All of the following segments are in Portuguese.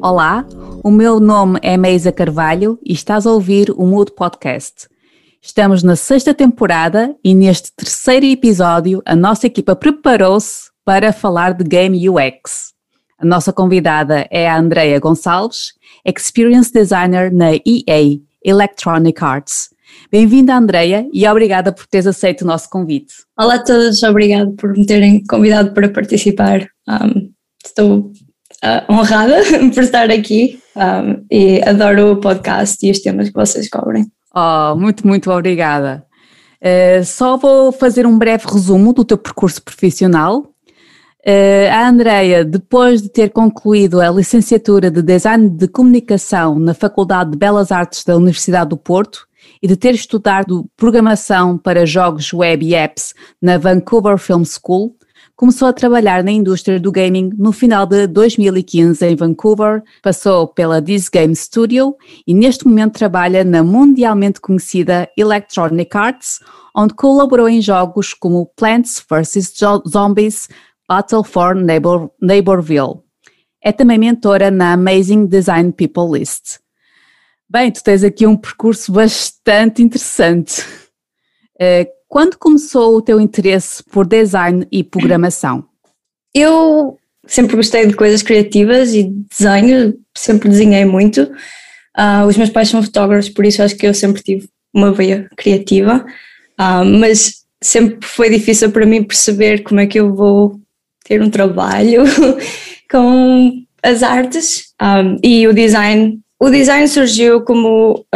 Olá, o meu nome é Meisa Carvalho e estás a ouvir o Mood Podcast. Estamos na sexta temporada e neste terceiro episódio a nossa equipa preparou-se para falar de Game UX. A nossa convidada é a Andreia Gonçalves, Experience Designer na EA Electronic Arts. Bem-vinda, Andreia, e obrigada por teres aceito o nosso convite. Olá a todos, obrigado por me terem convidado para participar. Estou honrada por estar aqui e adoro o podcast e os temas que vocês cobrem. Oh, muito, muito obrigada. Só vou fazer um breve resumo do teu percurso profissional. A Andreia, depois de ter concluído a licenciatura de Design de Comunicação na Faculdade de Belas Artes da Universidade do Porto e de ter estudado Programação para Jogos Web e Apps na Vancouver Film School, começou a trabalhar na indústria do gaming no final de 2015 em Vancouver, passou pela This Game Studio e neste momento trabalha na mundialmente conhecida Electronic Arts, onde colaborou em jogos como Plants vs. Zombies, Battle for Neighborville. É também mentora na Amazing Design People List. Bem, tu tens aqui um percurso bastante interessante. Quando começou o teu interesse por design e programação? Eu sempre gostei de coisas criativas e desenho, sempre desenhei muito. Os meus pais são fotógrafos, por isso acho que eu sempre tive uma veia criativa, mas sempre foi difícil para mim perceber como é que eu vou ter um trabalho com as artes e o design. O design surgiu como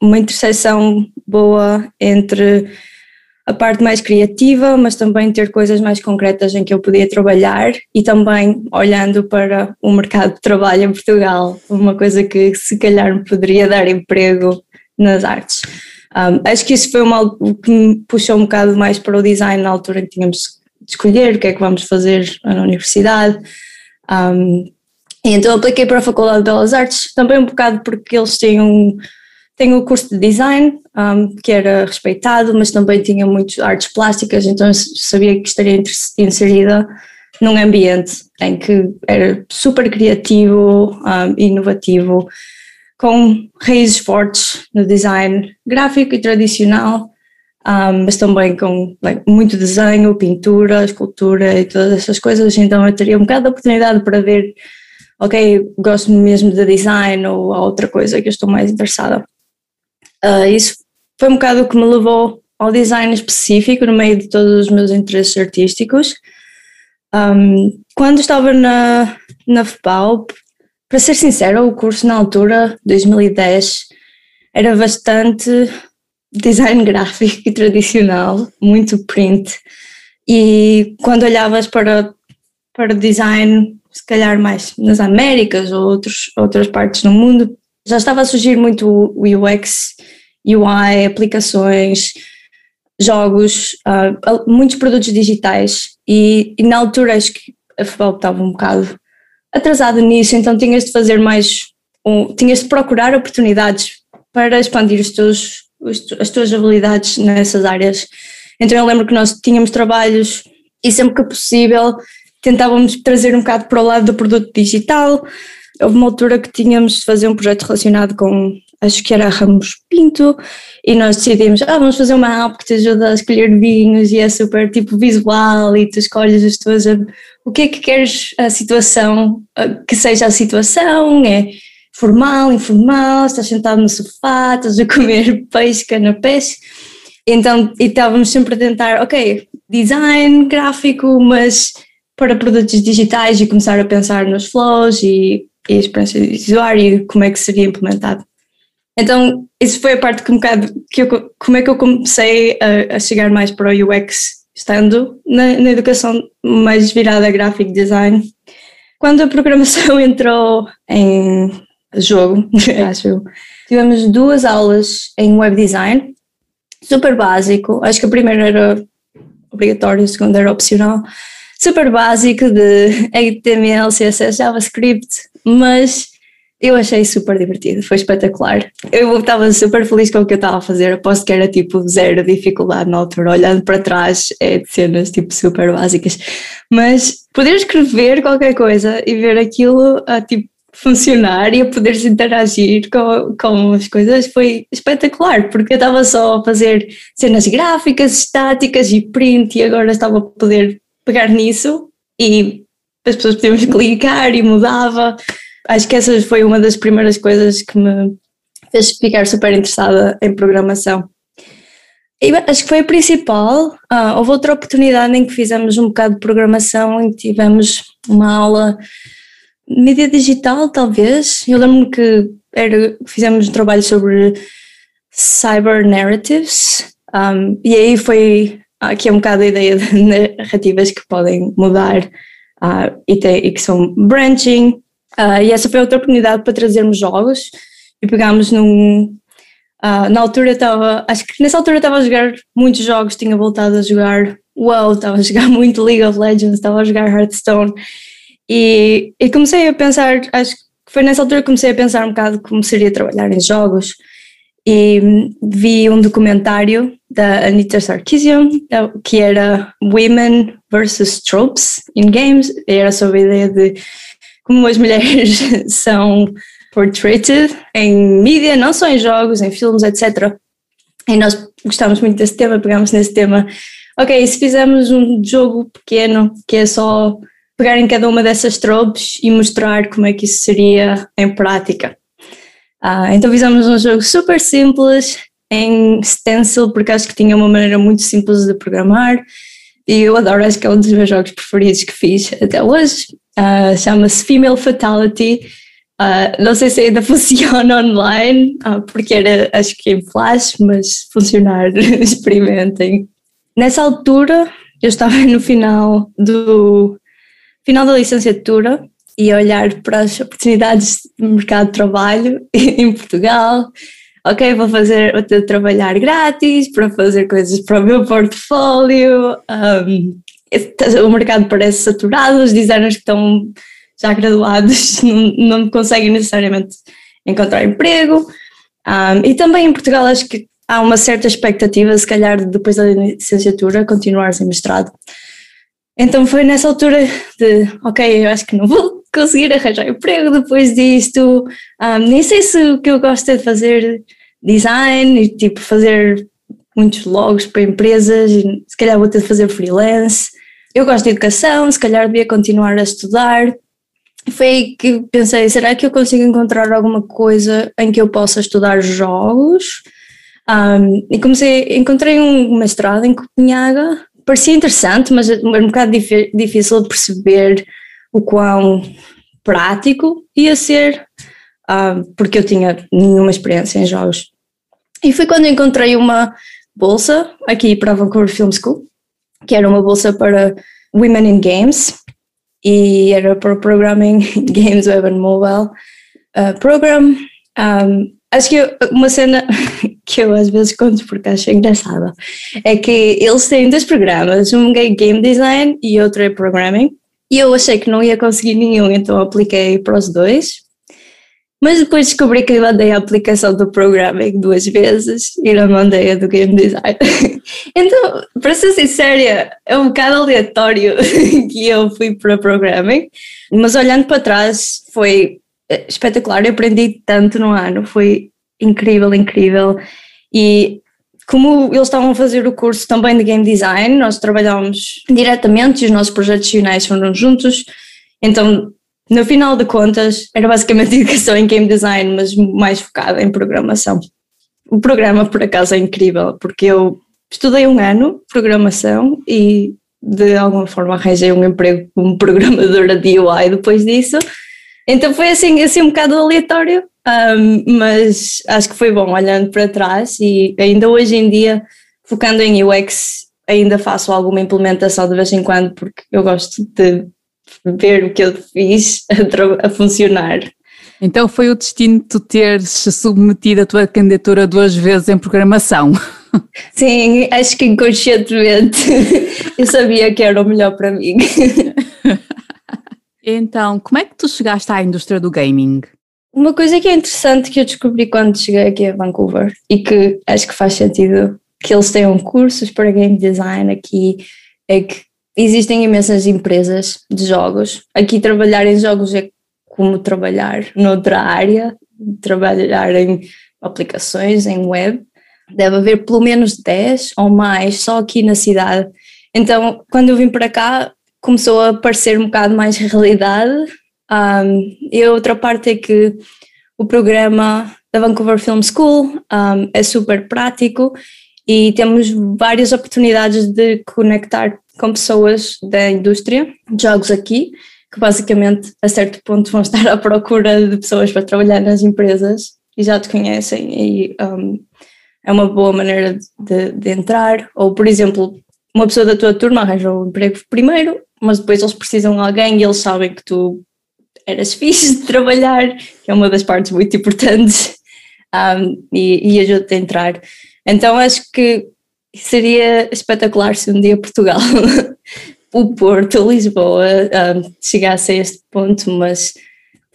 uma interseção boa entre a parte mais criativa, mas também ter coisas mais concretas em que eu podia trabalhar e também olhando para o mercado de trabalho em Portugal, uma coisa que se calhar me poderia dar emprego nas artes. Acho que isso foi algo que me puxou um bocado mais para o design na altura em que tínhamos de escolher o que é que vamos fazer na universidade. Então apliquei para a Faculdade de Belas Artes, também um bocado porque eles têm o curso de design, que era respeitado, mas também tinha muitas artes plásticas, então eu sabia que estaria inserida num ambiente em que era super criativo e inovativo, com raízes fortes no design gráfico e tradicional, mas também com muito desenho, pintura, escultura e todas essas coisas, então eu teria um bocado de oportunidade para ver, ok, gosto mesmo de design ou outra coisa que eu estou mais interessada. Isso foi um bocado o que me levou ao design específico no meio de todos os meus interesses artísticos. Quando estava na FUPAO, para ser sincera, o curso na altura, 2010, era bastante design gráfico e tradicional, muito print. E quando olhavas para design, se calhar mais nas Américas ou outras partes do mundo, já estava a surgir muito o UX, UI, aplicações, jogos, muitos produtos digitais e na altura acho que a FBO estava um bocado atrasada nisso, então tinhas de fazer tinhas de procurar oportunidades para expandir as tuas habilidades nessas áreas. Então eu lembro que nós tínhamos trabalhos e sempre que possível tentávamos trazer um bocado para o lado do produto digital. Houve uma altura que tínhamos de fazer um projeto relacionado com, acho que era Ramos Pinto, e nós decidimos, vamos fazer uma app que te ajuda a escolher vinhos e é super tipo visual e tu escolhes o que é que queres a situação, que seja a situação, é formal, informal, estás sentado no sofá, estás a comer peixe, canapés. Então, e estávamos sempre a tentar, ok, design gráfico, mas para produtos digitais e começar a pensar nos flows e a experiência de usuário e como é que seria implementado. Então, isso foi a parte que como é que eu comecei a chegar mais para o UX, estando na educação mais virada a graphic design. Quando a programação entrou em jogo, acho eu, tivemos 2 aulas em web design, super básico, acho que a primeira era obrigatória, a segunda era opcional, super básico de HTML, CSS, JavaScript, mas eu achei super divertido, foi espetacular. Eu estava super feliz com o que eu estava a fazer, aposto que era tipo zero dificuldade na altura, olhando para trás é de cenas tipo super básicas, mas poder escrever qualquer coisa e ver aquilo tipo funcionar e a poderes interagir com as coisas foi espetacular, porque eu estava só a fazer cenas gráficas, estáticas e print, e agora estava a poder pegar nisso e as pessoas podiam clicar e mudava. Acho que essa foi uma das primeiras coisas que me fez ficar super interessada em programação. E acho que foi a principal. Houve outra oportunidade em que fizemos um bocado de programação, em que tivemos uma aula de mídia digital, talvez. Eu lembro-me que fizemos um trabalho sobre cyber narratives, e aí foi aqui é um bocado a ideia de narrativas que podem mudar e que são branching. E essa foi outra oportunidade para trazermos jogos e pegámos num... acho que nessa altura eu estava a jogar muitos jogos, tinha voltado a jogar WoW, estava a jogar muito League of Legends, estava a jogar Hearthstone e comecei a pensar, acho que foi nessa altura que comecei a pensar um bocado como seria trabalhar em jogos e vi um documentário da Anita Sarkeesian que era Women vs. Tropes in Games, era sobre a ideia de como as mulheres são... portraited em mídia, não só em jogos, em filmes, etc. E nós gostámos muito desse tema, pegámos nesse tema. Ok, e se fizermos um jogo pequeno, que é só pegar em cada uma dessas tropes e mostrar como é que isso seria em prática. Então fizemos um jogo super simples, em stencil, porque acho que tinha uma maneira muito simples de programar. E eu adoro, acho que é um dos meus jogos preferidos que fiz até hoje. Chama-se Female Fatality. Não sei se ainda funciona online, porque era, acho que em flash, mas funcionar, experimentem. Nessa altura, eu estava no final da licenciatura e a olhar para as oportunidades de mercado de trabalho em Portugal. Ok, vou trabalhar grátis para fazer coisas para o meu portfólio. O mercado parece saturado, os designers que estão... já graduados, não conseguem necessariamente encontrar emprego. E também em Portugal acho que há uma certa expectativa, se calhar depois da licenciatura, continuar sem mestrado. Então foi nessa altura de, ok, eu acho que não vou conseguir arranjar emprego depois disto, nem sei se o que eu gosto é de fazer design e tipo fazer muitos logos para empresas, e se calhar vou ter de fazer freelance. Eu gosto de educação, se calhar devia continuar a estudar. Foi aí que pensei, será que eu consigo encontrar alguma coisa em que eu possa estudar jogos? E encontrei um mestrado em Copenhaga, parecia interessante, mas era um bocado difícil de perceber o quão prático ia ser, porque eu tinha nenhuma experiência em jogos. E foi quando encontrei uma bolsa aqui para a Vancouver Film School, que era uma bolsa para Women in Games, e era para o Programming Games Web and Mobile Program. Acho que uma cena que eu às vezes conto porque acho engraçada é que eles têm dois programas, um é Game Design e outro é Programming, e eu achei que não ia conseguir nenhum, então apliquei para os dois, mas depois descobri que eu mandei a aplicação do Programming duas vezes e não mandei a do Game Design. Então, para ser sincera, é um bocado aleatório que eu fui para Programming, mas olhando para trás foi espetacular, eu aprendi tanto no ano, foi incrível, incrível. E como eles estavam a fazer o curso também de Game Design, nós trabalhámos diretamente e os nossos projetos finais foram juntos, então no final de contas era basicamente educação em Game Design, mas mais focada em programação. O programa por acaso é incrível, porque eu estudei um ano de programação e de alguma forma arranjei um emprego como programadora de UI depois disso, então foi assim um bocado aleatório, mas acho que foi bom olhando para trás, e ainda hoje em dia focando em UX ainda faço alguma implementação de vez em quando, porque eu gosto de ver o que eu fiz a funcionar. Então foi o destino de tu teres submetido a tua candidatura duas vezes em programação. Sim, acho que inconscientemente eu sabia que era o melhor para mim. Então, como é que tu chegaste à indústria do gaming? Uma coisa que é interessante que eu descobri quando cheguei aqui a Vancouver, e que acho que faz sentido que eles tenham cursos para game design aqui, é que existem imensas empresas de jogos. Aqui trabalhar em jogos é como trabalhar noutra área, trabalhar em aplicações, em web. Deve haver pelo menos 10 ou mais só aqui na cidade. Então, quando eu vim para cá, começou a aparecer um bocado mais realidade. E a outra parte é que o programa da Vancouver Film School é super prático e temos várias oportunidades de conectar com pessoas da indústria de jogos aqui, que basicamente a certo ponto vão estar à procura de pessoas para trabalhar nas empresas e já te conhecem, e é uma boa maneira de entrar. Ou, por exemplo, uma pessoa da tua turma arranja um emprego primeiro, mas depois eles precisam de alguém e eles sabem que tu eras fixe de trabalhar, que é uma das partes muito importantes, e ajuda-te a entrar. Então acho que seria espetacular se um dia Portugal, o Porto, Lisboa, chegasse a este ponto, mas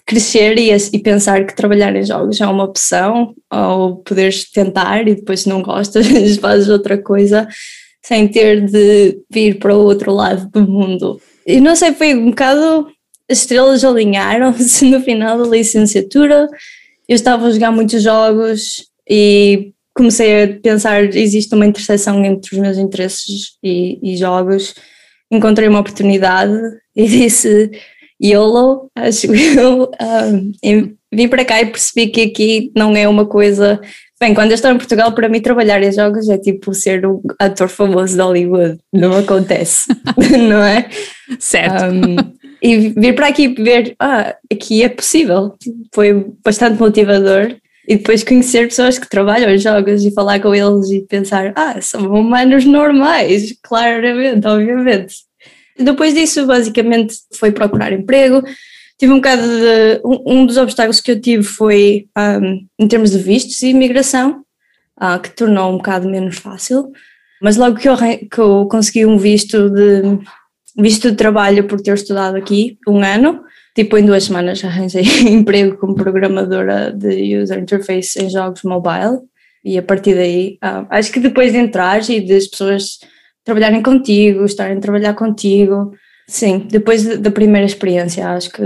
crescer e pensar que trabalhar em jogos é uma opção, ou poderes tentar e depois se não gostas fazes outra coisa, sem ter de vir para o outro lado do mundo. E não sei, foi um bocado... As estrelas alinharam-se no final da licenciatura. Eu estava a jogar muitos jogos e comecei a pensar, existe uma interseção entre os meus interesses e jogos. Encontrei uma oportunidade e disse YOLO, acho eu. Vim para cá e percebi que aqui não é uma coisa... Bem, quando eu estou em Portugal, para mim trabalhar em jogos é tipo ser um ator famoso de Hollywood. Não acontece, não é? Certo. E vir para aqui e ver, aqui é possível, foi bastante motivador. E depois conhecer pessoas que trabalham em jogos e falar com eles e pensar, são humanos normais, claramente, obviamente. Depois disso, basicamente, foi procurar emprego. Tive um bocado de... Um dos obstáculos que eu tive foi em termos de vistos e imigração, que tornou um bocado menos fácil. Mas logo que eu consegui um visto de trabalho por ter estudado aqui um ano, tipo em 2 semanas arranjei emprego como programadora de user interface em jogos mobile, e a partir daí acho que depois de entrar e das pessoas trabalharem contigo, estarem a trabalhar contigo, sim, depois da primeira experiência acho que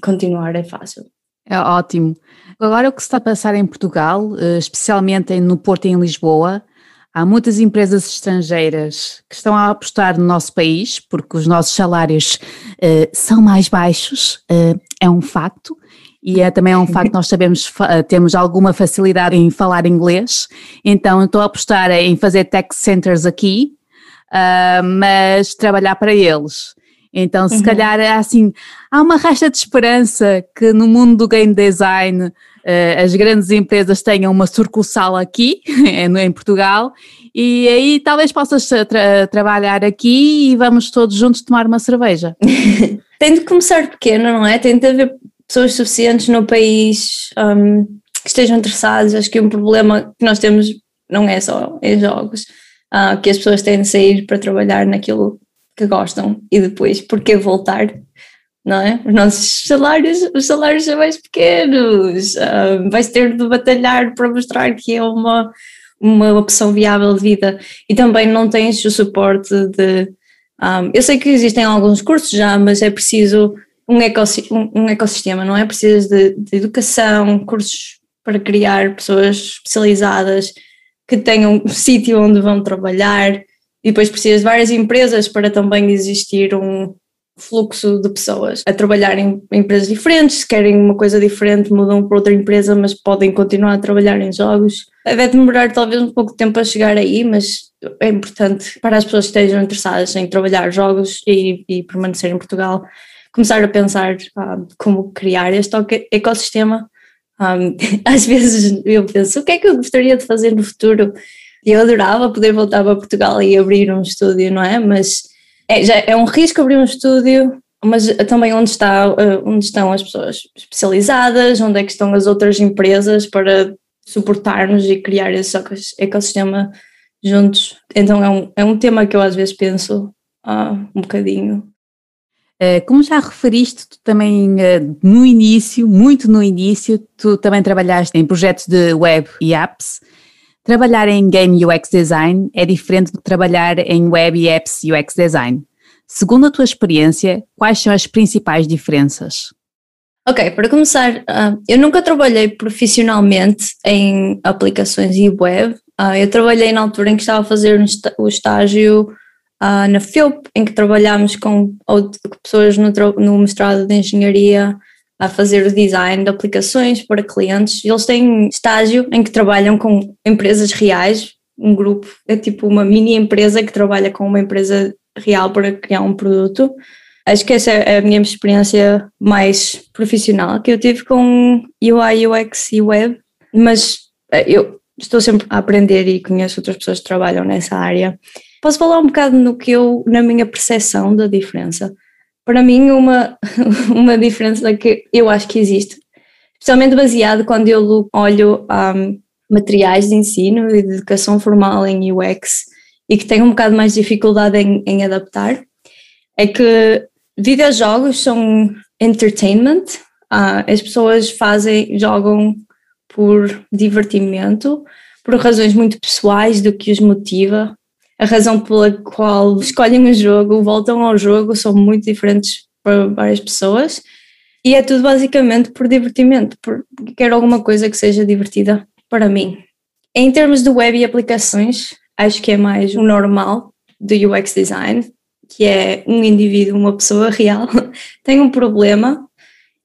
continuar é fácil. É ótimo. Agora, o que se está a passar em Portugal, especialmente no Porto e em Lisboa, há muitas empresas estrangeiras que estão a apostar no nosso país porque os nossos salários são mais baixos, é um facto, e também é um facto que nós sabemos, temos alguma facilidade em falar inglês, então estou a apostar em fazer tech centers aqui, mas trabalhar para eles. Então, se calhar, assim, há uma racha de esperança que no mundo do game design as grandes empresas tenham uma sucursal aqui, em Portugal, e aí talvez possas trabalhar aqui e vamos todos juntos tomar uma cerveja. Tem de começar pequeno, não é? Tem de haver pessoas suficientes no país que estejam interessadas. Acho que um problema que nós temos não é só em jogos, que as pessoas têm de sair para trabalhar naquilo que gostam e depois porque voltar, não é? Os salários são mais pequenos, vais ter de batalhar para mostrar que é uma opção viável de vida, e também não tens o suporte de... eu sei que existem alguns cursos já, mas é preciso um ecossistema, não é? Precisas de educação, cursos para criar pessoas especializadas que tenham um sítio onde vão trabalhar. E depois precisas de várias empresas para também existir um fluxo de pessoas a trabalhar em empresas diferentes. Se querem uma coisa diferente, mudam para outra empresa, mas podem continuar a trabalhar em jogos. Vai demorar talvez um pouco de tempo a chegar aí, mas é importante para as pessoas que estejam interessadas em trabalhar jogos e permanecer em Portugal, começar a pensar como criar este ecossistema. Às vezes eu penso, o que é que eu gostaria de fazer no futuro? Eu adorava poder voltar para Portugal e abrir um estúdio, não é? Mas já é um risco abrir um estúdio, mas também onde estão as pessoas especializadas, onde é que estão as outras empresas para suportar-nos e criar esse ecossistema juntos. Então é um tema que eu às vezes penso um bocadinho. Como já referiste, tu também muito no início, tu também trabalhaste em projetos de web e apps. Trabalhar em Game UX Design é diferente de trabalhar em Web e Apps UX Design. Segundo a tua experiência, quais são as principais diferenças? Ok, para começar, eu nunca trabalhei profissionalmente em aplicações e web. Eu trabalhei na altura em que estava a fazer o estágio na FUP, em que trabalhámos com pessoas no mestrado de engenharia a fazer o design de aplicações para clientes. Eles têm estágio em que trabalham com empresas reais, um grupo, é tipo uma mini empresa que trabalha com uma empresa real para criar um produto. Acho que essa é a minha experiência mais profissional que eu tive com UI, UX e web, mas eu estou sempre a aprender e conheço outras pessoas que trabalham nessa área. Posso falar um bocado na minha percepção da diferença. Para mim, uma diferença que eu acho que existe, especialmente baseado quando eu olho materiais de ensino e de educação formal em UX e que tenho um bocado mais dificuldade em adaptar, é que videojogos são entertainment, as pessoas jogam por divertimento, por razões muito pessoais do que os motiva, a razão pela qual escolhem um jogo, voltam ao jogo, são muito diferentes para várias pessoas e é tudo basicamente por divertimento, porque quero alguma coisa que seja divertida para mim. Em termos de web e aplicações, acho que é mais o normal do UX design, que é um indivíduo, uma pessoa real, tem um problema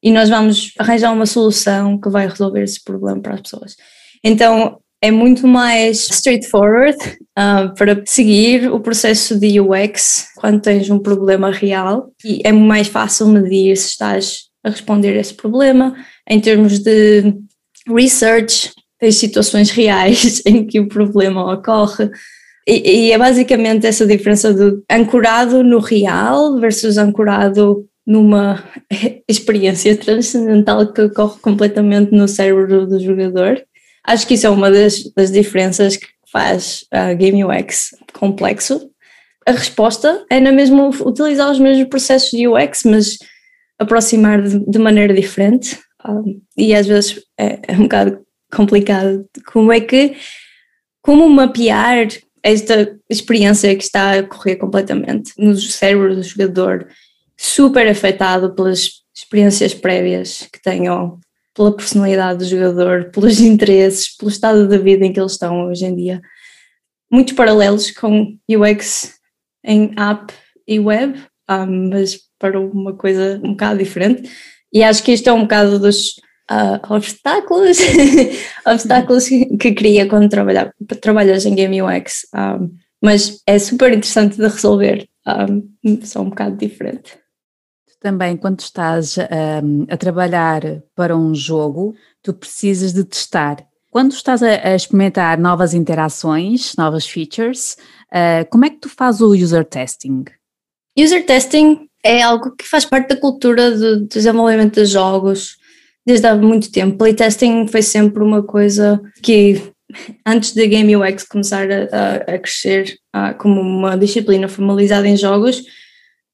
e nós vamos arranjar uma solução que vai resolver esse problema para as pessoas. Então é muito mais straightforward para seguir o processo de UX quando tens um problema real e é mais fácil medir se estás a responder a esse problema. Em termos de research, tens situações reais em que o problema ocorre. E é basicamente essa diferença do ancorado no real versus ancorado numa experiência transcendental que ocorre completamente no cérebro do jogador. Acho que isso é uma das diferenças que faz a Game UX complexo. A resposta é na mesma utilizar os mesmos processos de UX, mas aproximar de maneira diferente. E às vezes é um bocado complicado. Como mapear esta experiência que está a ocorrer completamente no cérebro do jogador, super afetado pelas experiências prévias que tenham, pela personalidade do jogador, pelos interesses, pelo estado da vida em que eles estão hoje em dia. Muitos paralelos com UX em app e web, mas para uma coisa um bocado diferente. E acho que isto é um bocado dos obstáculos que cria quando trabalhas em Game UX, mas é super interessante de resolver, só um bocado diferente. Tu também, quando estás a trabalhar para um jogo, tu precisas de testar. Quando estás a experimentar novas interações, novas features, como é que tu fazes o user testing? User testing é algo que faz parte da cultura do desenvolvimento de jogos desde há muito tempo. Playtesting foi sempre uma coisa que, antes da Game UX começar a crescer como uma disciplina formalizada em jogos,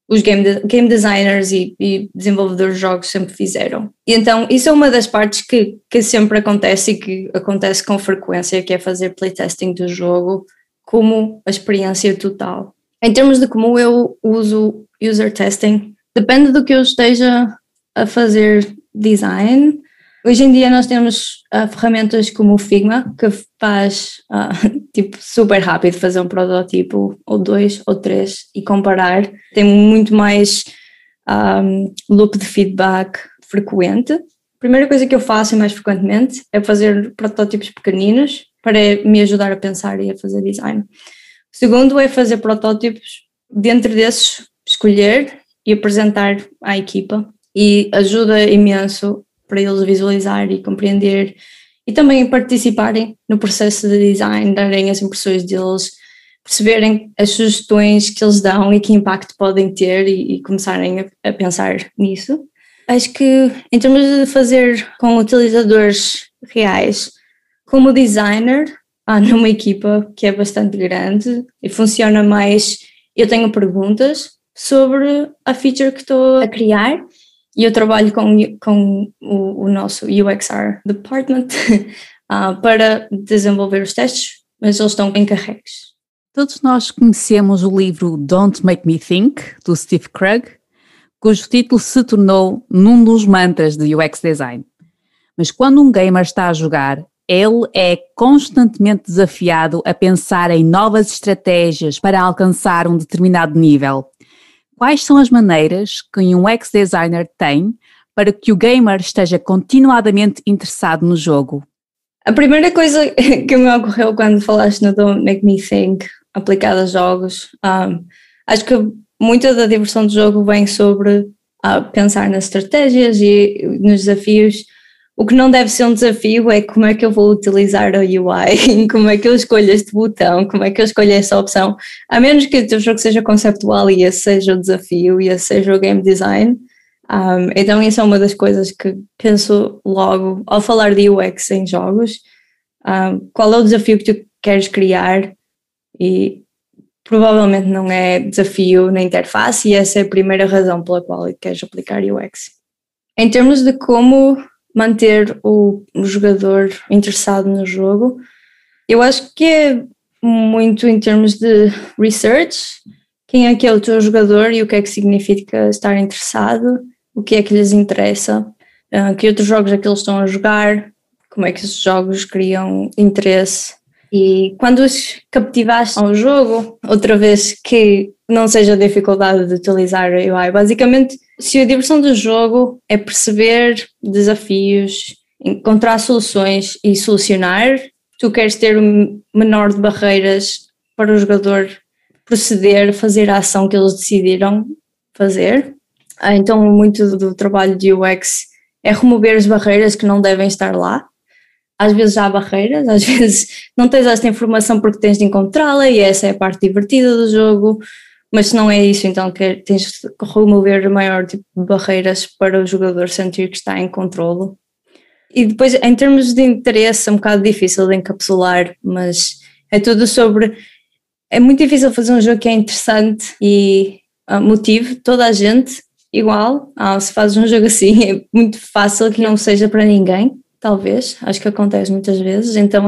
os game designers e desenvolvedores de jogos sempre fizeram. E então isso é uma das partes que sempre acontece e que acontece com frequência, que é fazer playtesting do jogo como a experiência total. Em termos de como eu uso user testing, depende do que eu esteja a fazer design. Hoje em dia nós temos ferramentas como o Figma, que faz tipo super rápido fazer um protótipo ou dois ou três e comparar. Tem muito mais loop de feedback frequente. A primeira coisa que eu faço e mais frequentemente é fazer protótipos pequeninos para me ajudar a pensar e a fazer design. O segundo é fazer protótipos, dentro desses escolher e apresentar à equipa. E ajuda imenso para eles visualizar e compreender e também participarem no processo de design, darem as impressões deles, perceberem as sugestões que eles dão e que impacto podem ter e começarem a pensar nisso. Acho que em termos de fazer com utilizadores reais, como designer, numa equipa que é bastante grande e funciona mais, eu tenho perguntas sobre a feature que estou a criar. E eu trabalho com o nosso UXR department para desenvolver os testes, mas eles estão encarregues. Todos nós conhecemos o livro Don't Make Me Think, do Steve Krug. cujo título se tornou num dos mantras de UX Design. Mas quando um gamer está a jogar, ele é constantemente desafiado a pensar em novas estratégias para alcançar um determinado nível. Quais são as maneiras que um UX Designer tem para que o gamer esteja continuadamente interessado no jogo? A primeira coisa que me ocorreu quando falaste no Don't Make Me Think, aplicada a jogos, acho que muita da diversão do jogo vem sobre pensar nas estratégias e nos desafios. O que não deve ser um desafio é como é que eu vou utilizar a UI, como é que eu escolho este botão, como é que eu escolho esta opção, a menos que o teu jogo seja conceptual e esse seja o desafio e esse seja o game design. Então isso é uma das coisas que penso logo ao falar de UX em jogos. Qual é o desafio que tu queres criar? E provavelmente não é desafio na interface, e essa é a primeira razão pela qual queres aplicar UX. Em termos de como manter o jogador interessado no jogo, eu acho que é muito em termos de research. Quem é que é o teu jogador e o que é que significa estar interessado, o que é que lhes interessa, que outros jogos é que eles estão a jogar, como é que esses jogos criam interesse. E quando os captivaste ao jogo, outra vez que não seja a dificuldade de utilizar a UI, basicamente, se a diversão do jogo é perceber desafios, encontrar soluções e solucionar, tu queres ter o menor de barreiras para o jogador proceder, fazer a ação que eles decidiram fazer. Então, muito do trabalho de UX é remover as barreiras que não devem estar lá. Às vezes há barreiras, às vezes não tens esta informação porque tens de encontrá-la, e essa é a parte divertida do jogo, mas se não é isso, então tens de remover o maior tipo de barreiras para o jogador sentir que está em controlo. E depois, em termos de interesse, é um bocado difícil de encapsular, mas é tudo sobre... É muito difícil fazer um jogo que é interessante e motive toda a gente igual. Se fazes um jogo assim, é muito fácil que não seja para ninguém. Talvez, acho que acontece muitas vezes, então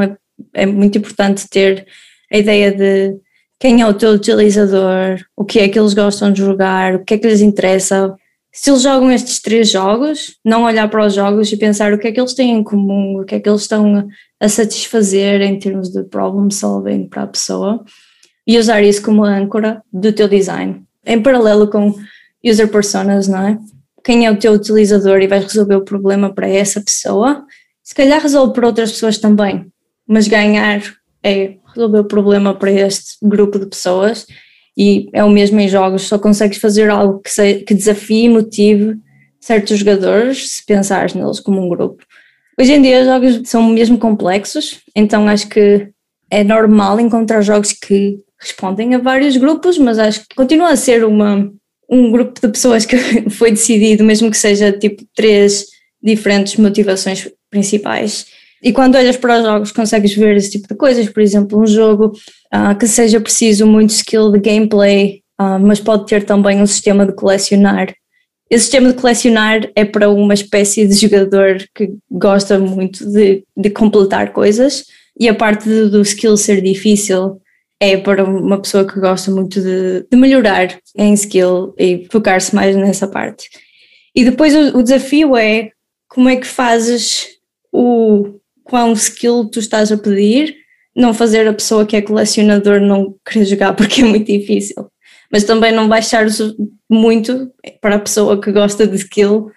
é muito importante ter a ideia de quem é o teu utilizador, o que é que eles gostam de jogar, o que é que lhes interessa. Se eles jogam estes 3 jogos, não olhar para os jogos e pensar o que é que eles têm em comum, o que é que eles estão a satisfazer em termos de problem solving para a pessoa, e usar isso como âncora do teu design, em paralelo com user personas, não é? Quem é o teu utilizador e vais resolver o problema para essa pessoa, se calhar resolve para outras pessoas também, mas ganhar é resolver o problema para este grupo de pessoas, e é o mesmo em jogos, só consegues fazer algo que desafie e motive certos jogadores se pensares neles como um grupo. Hoje em dia os jogos são mesmo complexos, então acho que é normal encontrar jogos que respondem a vários grupos, mas acho que continua a ser um grupo de pessoas que foi decidido, mesmo que seja tipo 3 diferentes motivações principais. E quando olhas para os jogos consegues ver esse tipo de coisas. Por exemplo, um jogo que seja preciso muito skill de gameplay, mas pode ter também um sistema de colecionar. Esse sistema de colecionar é para uma espécie de jogador que gosta muito de completar coisas, e a parte do skill ser difícil é para uma pessoa que gosta muito de melhorar em skill e focar-se mais nessa parte. E depois o desafio é como é que fazes qual skill tu estás a pedir, não fazer a pessoa que é colecionador não querer jogar porque é muito difícil, mas também não baixar muito para a pessoa que gosta de skill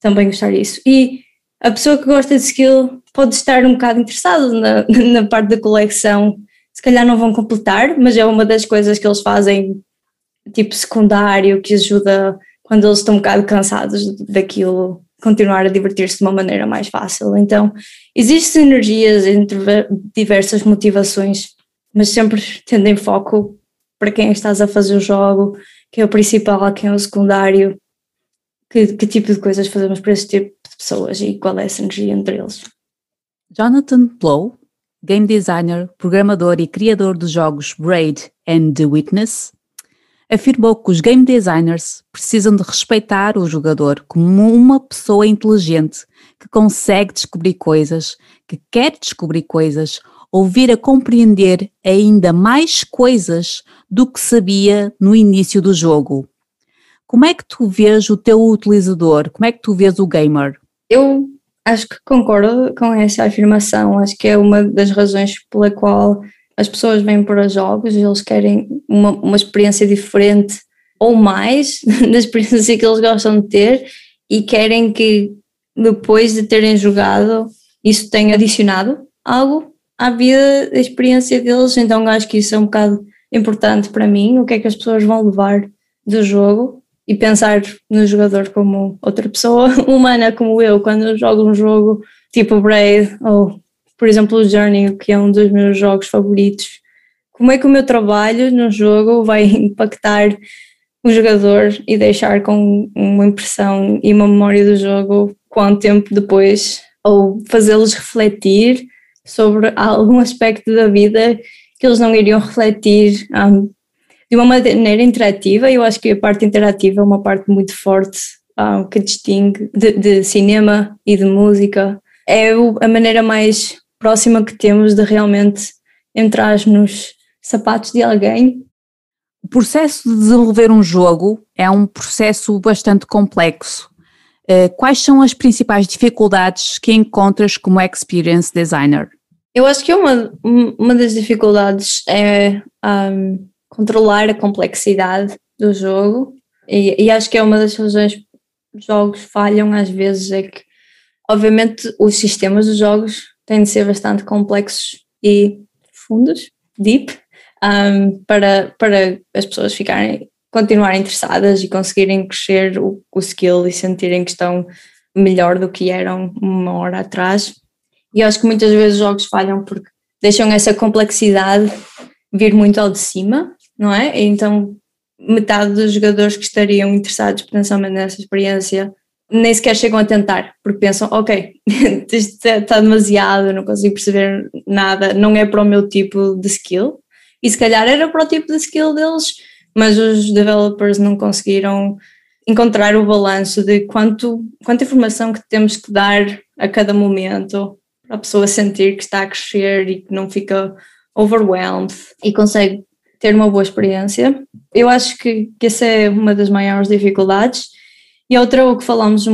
também gostar disso. E a pessoa que gosta de skill pode estar um bocado interessada na parte da coleção. Se calhar não vão completar, mas é uma das coisas que eles fazem tipo secundário, que ajuda quando eles estão um bocado cansados daquilo, continuar a divertir-se de uma maneira mais fácil. Então existem sinergias entre diversas motivações, mas sempre tendo em foco para quem estás a fazer o jogo, quem é o principal, quem é o secundário, que tipo de coisas fazemos para esse tipo de pessoas e qual é a sinergia entre eles. Jonathan Blow, game designer, programador e criador dos jogos Braid and The Witness, afirmou que os game designers precisam de respeitar o jogador como uma pessoa inteligente que consegue descobrir coisas, que quer descobrir coisas ou vir a compreender ainda mais coisas do que sabia no início do jogo. Como é que tu vês o teu utilizador? Como é que tu vês o gamer? Eu acho que concordo com essa afirmação. Acho que é uma das razões pela qual as pessoas vêm para jogos, eles querem uma experiência diferente ou mais da experiência que eles gostam de ter e querem que depois de terem jogado isso tenha adicionado algo à vida, à experiência deles. Então acho que isso é um bocado importante para mim, o que é que as pessoas vão levar do jogo, e pensar no jogador como outra pessoa humana como eu. Quando eu jogo um jogo tipo Braid ou, por exemplo, o Journey, que é um dos meus jogos favoritos, como é que o meu trabalho no jogo vai impactar o jogador e deixar com uma impressão e uma memória do jogo quanto tempo depois, ou fazê-los refletir sobre algum aspecto da vida que eles não iriam refletir de uma maneira interativa. Eu acho que a parte interativa é uma parte muito forte que distingue de cinema e de música. É a maneira mais próxima que temos de realmente entrar nos sapatos de alguém. O processo de desenvolver um jogo é um processo bastante complexo. Quais são as principais dificuldades que encontras como experience designer? Eu acho que uma das dificuldades é controlar a complexidade do jogo, e acho que é uma das razões que os jogos falham às vezes, é que obviamente os sistemas dos jogos têm de ser bastante complexos e profundos, deep, para as pessoas continuarem interessadas e conseguirem crescer o skill e sentirem que estão melhor do que eram uma hora atrás. E acho que muitas vezes os jogos falham porque deixam essa complexidade vir muito ao de cima, não é? Então metade dos jogadores que estariam interessados potencialmente nessa experiência nem sequer chegam a tentar, porque pensam, ok, isto está demasiado, não consigo perceber nada, não é para o meu tipo de skill. E se calhar era para o tipo de skill deles, mas os developers não conseguiram encontrar o balanço de quanta informação que temos que dar a cada momento para a pessoa sentir que está a crescer e que não fica overwhelmed e consegue ter uma boa experiência. Eu acho que essa é uma das maiores dificuldades. E outra, o que falamos,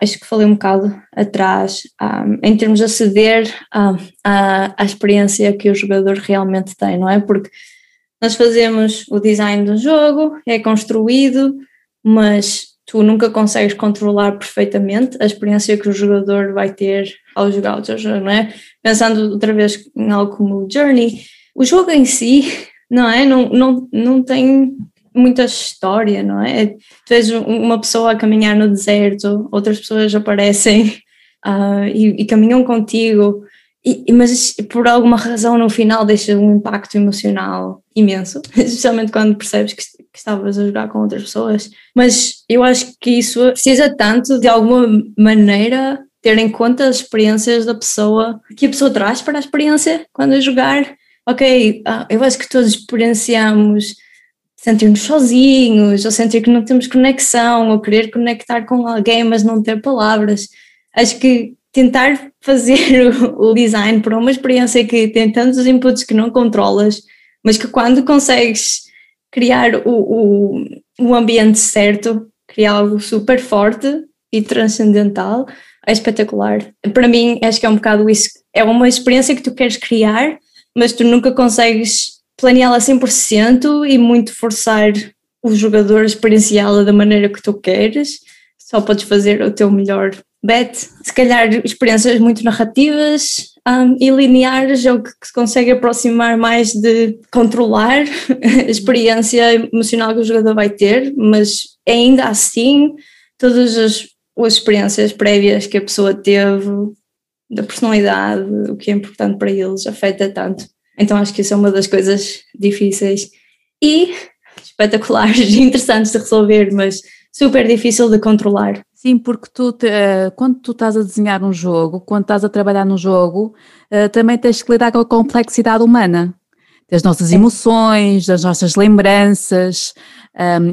acho que falei um bocado atrás, em termos de aceder à experiência que o jogador realmente tem, não é? Porque nós fazemos o design do jogo, é construído, mas tu nunca consegues controlar perfeitamente a experiência que o jogador vai ter ao jogar o teu jogo, não é? Pensando outra vez em algo como o Journey, o jogo em si, não é? Não tem muita história, não é? Tu vês uma pessoa a caminhar no deserto, outras pessoas aparecem e caminham contigo, mas por alguma razão no final deixa um impacto emocional imenso, especialmente quando percebes que estavas a jogar com outras pessoas. Mas eu acho que isso precisa tanto de alguma maneira ter em conta as experiências da pessoa, que a pessoa traz para a experiência quando a jogar. Ok, eu acho que todos experienciamos sentir-nos sozinhos, ou sentir que não temos conexão, ou querer conectar com alguém, mas não ter palavras. Acho que tentar fazer o design para uma experiência que tem tantos inputs que não controlas, mas que quando consegues criar o ambiente certo, criar algo super forte e transcendental, é espetacular. Para mim, acho que é um bocado isso. É uma experiência que tu queres criar, mas tu nunca consegues planeá-la 100% e muito forçar o jogador a experienciá-la da maneira que tu queres. Só podes fazer o teu melhor bet. Se calhar experiências muito narrativas e lineares é o que se consegue aproximar mais de controlar a experiência emocional que o jogador vai ter, mas ainda assim todas as experiências prévias que a pessoa teve, da personalidade, o que é importante para eles, afeta tanto. Então acho que isso é uma das coisas difíceis e espetaculares e interessantes de resolver, mas super difícil de controlar. Sim, porque quando tu estás a desenhar um jogo, quando estás a trabalhar num jogo, também tens que lidar com a complexidade humana, das nossas emoções, das nossas lembranças.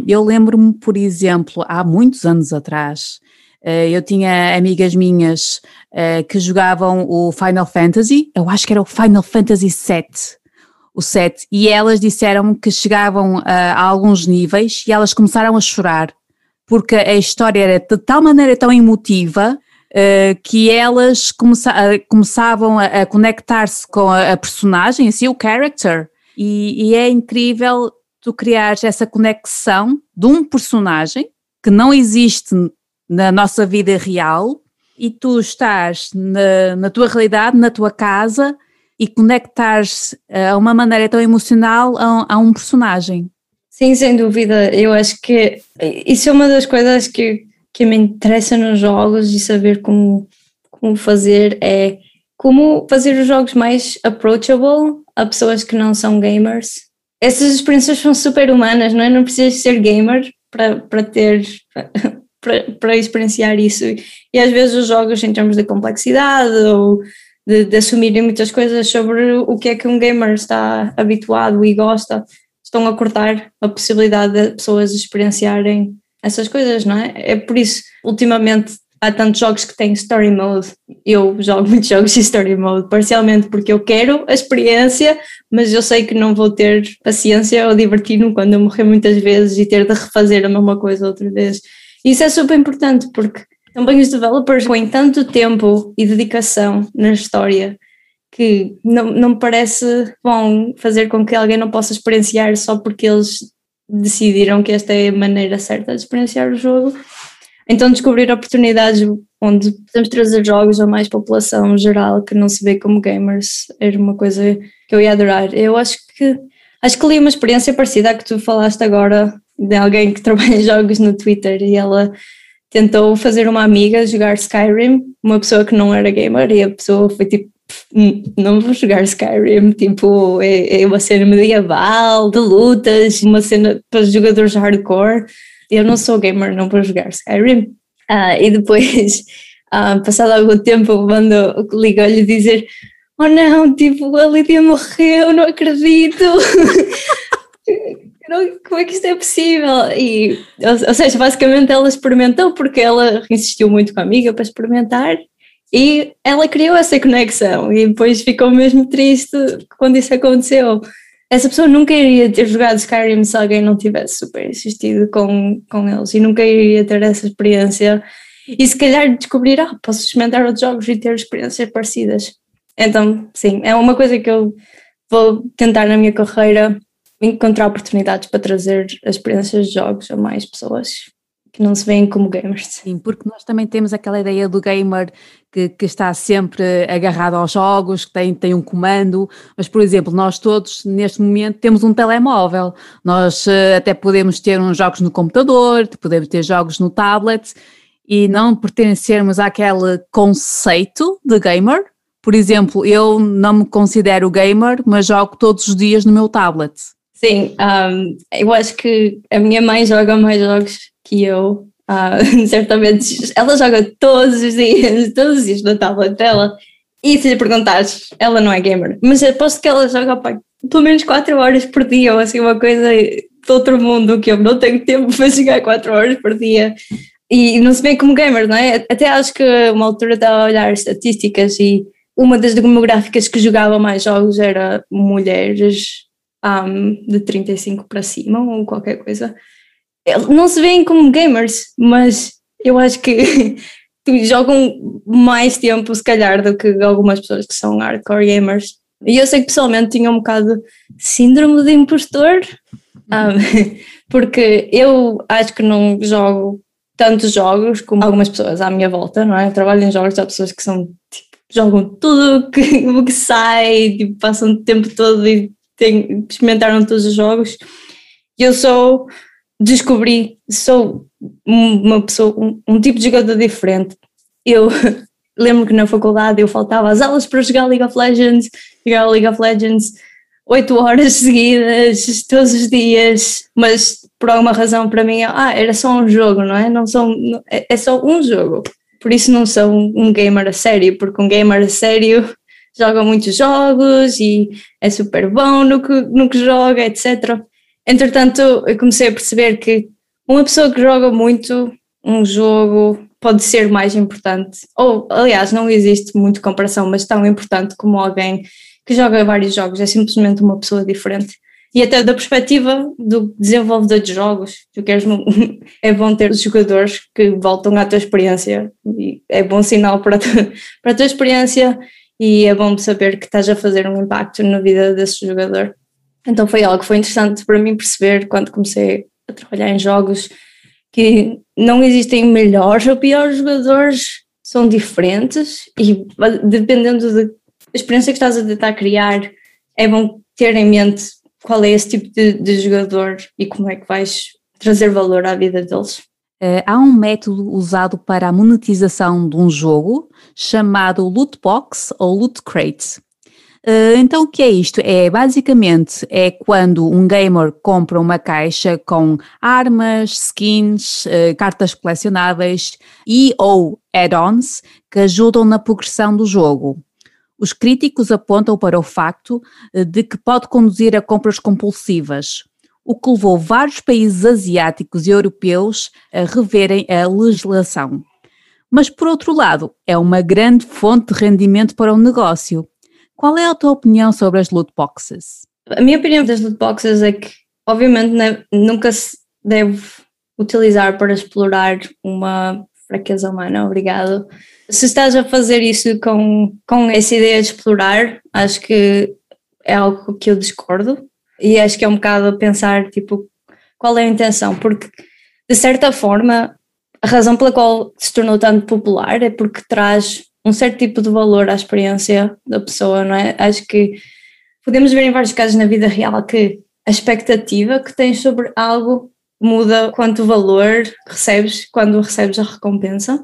Eu lembro-me, por exemplo, há muitos anos atrás, eu tinha amigas minhas que jogavam o Final Fantasy, eu acho que era o Final Fantasy VII, e elas disseram que chegavam a alguns níveis e elas começaram a chorar porque a história era de tal maneira tão emotiva que elas começavam a conectar-se com a personagem, assim, o character, e é incrível tu criares essa conexão de um personagem que não existe na nossa vida real e tu estás na tua realidade, na tua casa e conectares a uma maneira tão emocional a um personagem. Sim, sem dúvida, eu acho que isso é uma das coisas que me interessa nos jogos e saber como fazer é como fazer os jogos mais approachable a pessoas que não são gamers. Essas experiências são super humanas, não é? Não precisas ser gamer para experienciar isso. E às vezes os jogos, em termos de complexidade ou de assumirem muitas coisas sobre o que é que um gamer está habituado e gosta, estão a cortar a possibilidade de pessoas experienciarem essas coisas, não é? É por isso, ultimamente, há tantos jogos que têm story mode. Eu jogo muitos jogos em story mode, parcialmente porque eu quero a experiência, mas eu sei que não vou ter paciência ou divertir-me quando eu morrer muitas vezes e ter de refazer a mesma coisa outra vez. Isso é super importante porque também os developers põem tanto tempo e dedicação na história que não me parece bom fazer com que alguém não possa experienciar só porque eles decidiram que esta é a maneira certa de experienciar o jogo. Então descobrir oportunidades onde podemos trazer jogos a mais população geral que não se vê como gamers era uma coisa que eu ia adorar. Eu acho que li uma experiência parecida à que tu falaste agora de alguém que trabalha em jogos no Twitter e ela tentou fazer uma amiga jogar Skyrim, uma pessoa que não era gamer, e a pessoa foi tipo, não vou jogar Skyrim, tipo, é uma cena medieval, de lutas, uma cena para jogadores hardcore. Eu não sou gamer, não vou jogar Skyrim. E depois, passado algum tempo, quando ligou-lhe dizer, oh não, tipo, a Lydia morreu, não acredito. Como é que isto é possível? E, ou seja, basicamente ela experimentou porque ela insistiu muito com a amiga para experimentar e ela criou essa conexão e depois ficou mesmo triste quando isso aconteceu. Essa pessoa nunca iria ter jogado Skyrim se alguém não tivesse super insistido com eles e nunca iria ter essa experiência e se calhar descobrir, posso experimentar outros jogos e ter experiências parecidas. Então, sim, é uma coisa que eu vou tentar na minha carreira, encontrar oportunidades para trazer as experiências de jogos a mais pessoas que não se veem como gamers. Sim, porque nós também temos aquela ideia do gamer que está sempre agarrado aos jogos, que tem um comando, mas, por exemplo, nós todos, neste momento, temos um telemóvel. Nós até podemos ter uns jogos no computador, podemos ter jogos no tablet, e não pertencermos àquele conceito de gamer. Por exemplo, eu não me considero gamer, mas jogo todos os dias no meu tablet. Sim, eu acho que a minha mãe joga mais jogos que eu, certamente, ela joga todos os dias na tablet dela, e se lhe perguntares, ela não é gamer, mas aposto que ela joga pelo menos 4 horas por dia, ou assim, uma coisa de outro mundo, que eu não tenho tempo para jogar 4 horas por dia, e não se vê como gamer, não é? Até acho que uma altura estava a olhar estatísticas e uma das demográficas que jogava mais jogos era mulheres de 35 para cima, ou qualquer coisa. Não se veem como gamers, mas eu acho que jogam mais tempo, se calhar, do que algumas pessoas que são hardcore gamers. E eu sei que pessoalmente tinha um bocado de síndrome de impostor, porque eu acho que não jogo tantos jogos como algumas pessoas à minha volta, não é? Eu trabalho em jogos, há pessoas que são, tipo, jogam tudo o que sai, tipo, passam o tempo todo e experimentaram todos os jogos. E eu sou uma pessoa, um tipo de jogador diferente. Eu lembro que na faculdade eu faltava às aulas para jogar League of Legends 8 horas seguidas, todos os dias, mas por alguma razão para mim era só um jogo, não é? É só um jogo. Por isso não sou um gamer a sério, porque um gamer a sério joga muitos jogos e é super bom no que joga, etc. Entretanto, eu comecei a perceber que uma pessoa que joga muito um jogo pode ser mais importante, ou aliás, não existe muito comparação, mas tão importante como alguém que joga vários jogos, é simplesmente uma pessoa diferente. E até da perspectiva do desenvolvedor de jogos, tu queres, é bom ter jogadores que voltam à tua experiência, e é bom sinal para a tua experiência, e é bom saber que estás a fazer um impacto na vida desse jogador. Então foi algo que foi interessante para mim perceber quando comecei a trabalhar em jogos, que não existem melhores ou piores jogadores, são diferentes, e dependendo da experiência que estás a tentar criar, é bom ter em mente qual é esse tipo de jogador e como é que vais trazer valor à vida deles. Há um método usado para a monetização de um jogo chamado loot box ou loot crate. Então o que é isto? Basicamente é quando um gamer compra uma caixa com armas, skins, cartas colecionáveis e ou add-ons que ajudam na progressão do jogo. Os críticos apontam para o facto de que pode conduzir a compras compulsivas, o que levou vários países asiáticos e europeus a reverem a legislação. Mas, por outro lado, é uma grande fonte de rendimento para o negócio. Qual é a tua opinião sobre as loot boxes? A minha opinião das loot boxes é que, obviamente, nunca se deve utilizar para explorar uma fraqueza humana, obrigado. Se estás a fazer isso com essa ideia de explorar, acho que é algo que eu discordo, e acho que é um bocado pensar, tipo, qual é a intenção, porque de certa forma a razão pela qual se tornou tanto popular é porque traz um certo tipo de valor à experiência da pessoa, não é? Acho que podemos ver em vários casos na vida real que a expectativa que tens sobre algo muda quanto valor recebes quando recebes a recompensa,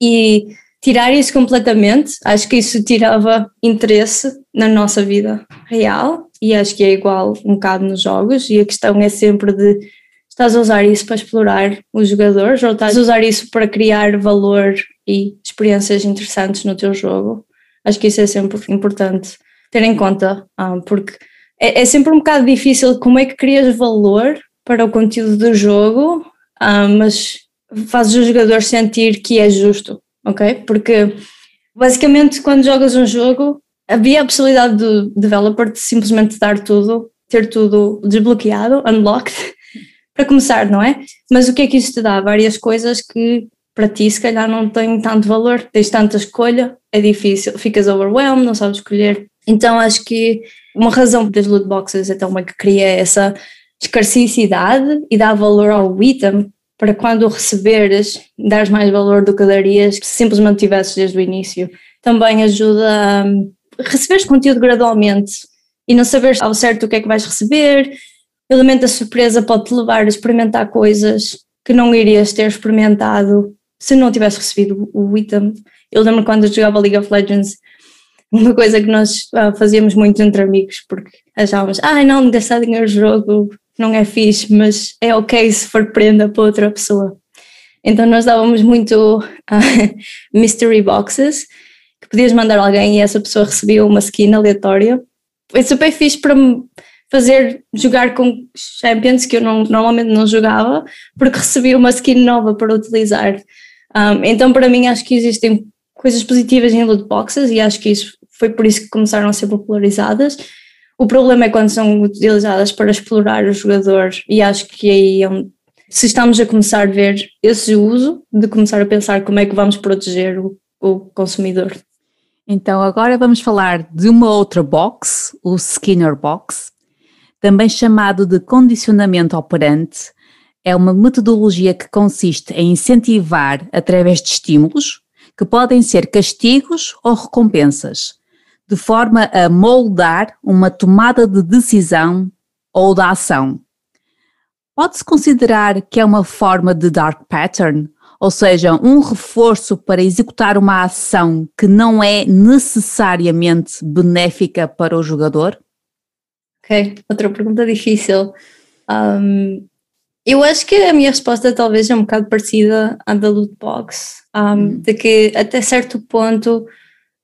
e tirar isso completamente, acho que isso tirava interesse na nossa vida real, e acho que é igual um bocado nos jogos, e a questão é sempre de estás a usar isso para explorar os jogadores ou estás a usar isso para criar valor e experiências interessantes no teu jogo. Acho que isso é sempre importante ter em conta, porque é sempre um bocado difícil como é que crias valor para o conteúdo do jogo, mas fazes o jogador sentir que é justo, ok? Porque basicamente quando jogas um jogo havia a possibilidade do developer de simplesmente dar tudo, ter tudo desbloqueado, unlocked, para começar, não é? Mas o que é que isso te dá? Várias coisas que para ti se calhar não têm tanto valor, tens tanta escolha, é difícil, ficas overwhelmed, não sabes escolher. Então acho que uma razão das loot boxes é também que cria essa escarsicidade e dá valor ao item, para quando o receberes, dares mais valor do que darias que simplesmente tivesses desde o início. Também ajuda a receberes conteúdo gradualmente e não saberes ao certo o que é que vais receber. O elemento da surpresa pode-te levar a experimentar coisas que não irias ter experimentado se não tivesse recebido o item. Eu lembro quando eu jogava League of Legends, uma coisa que nós fazíamos muito entre amigos, porque achávamos, não, gastar dinheiro no jogo não é fixe, mas é ok se for prenda para outra pessoa. Então nós dávamos muito mystery boxes, que podias mandar alguém e essa pessoa recebia uma skin aleatória. Foi super fixe para me fazer jogar com champions que eu normalmente não jogava, porque recebia uma skin nova para utilizar. Então para mim acho que existem coisas positivas em loot boxes e acho que isso foi por isso que começaram a ser popularizadas. O problema é quando são utilizadas para explorar o jogador, e acho que aí, se estamos a começar a ver esse uso, de começar a pensar como é que vamos proteger o consumidor. Então agora vamos falar de uma outra box, o Skinner Box, também chamado de condicionamento operante. É uma metodologia que consiste em incentivar através de estímulos, que podem ser castigos ou recompensas, de forma a moldar uma tomada de decisão ou da ação. Pode-se considerar que é uma forma de dark pattern, ou seja, um reforço para executar uma ação que não é necessariamente benéfica para o jogador? Ok, outra pergunta difícil. Eu acho que a minha resposta talvez é um bocado parecida à da loot box, de que até certo ponto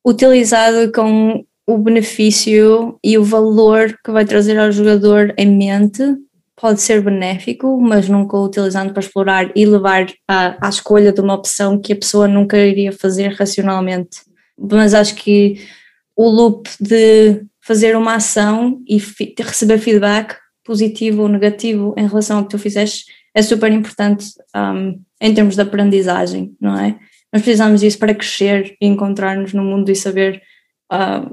utilizado com o benefício e o valor que vai trazer ao jogador em mente, pode ser benéfico, mas nunca utilizando para explorar e levar à escolha de uma opção que a pessoa nunca iria fazer racionalmente. Mas acho que o loop de fazer uma ação e receber feedback positivo ou negativo em relação ao que tu fizeste é super importante em termos de aprendizagem, não é? Nós precisamos disso para crescer e encontrar-nos no mundo e saber,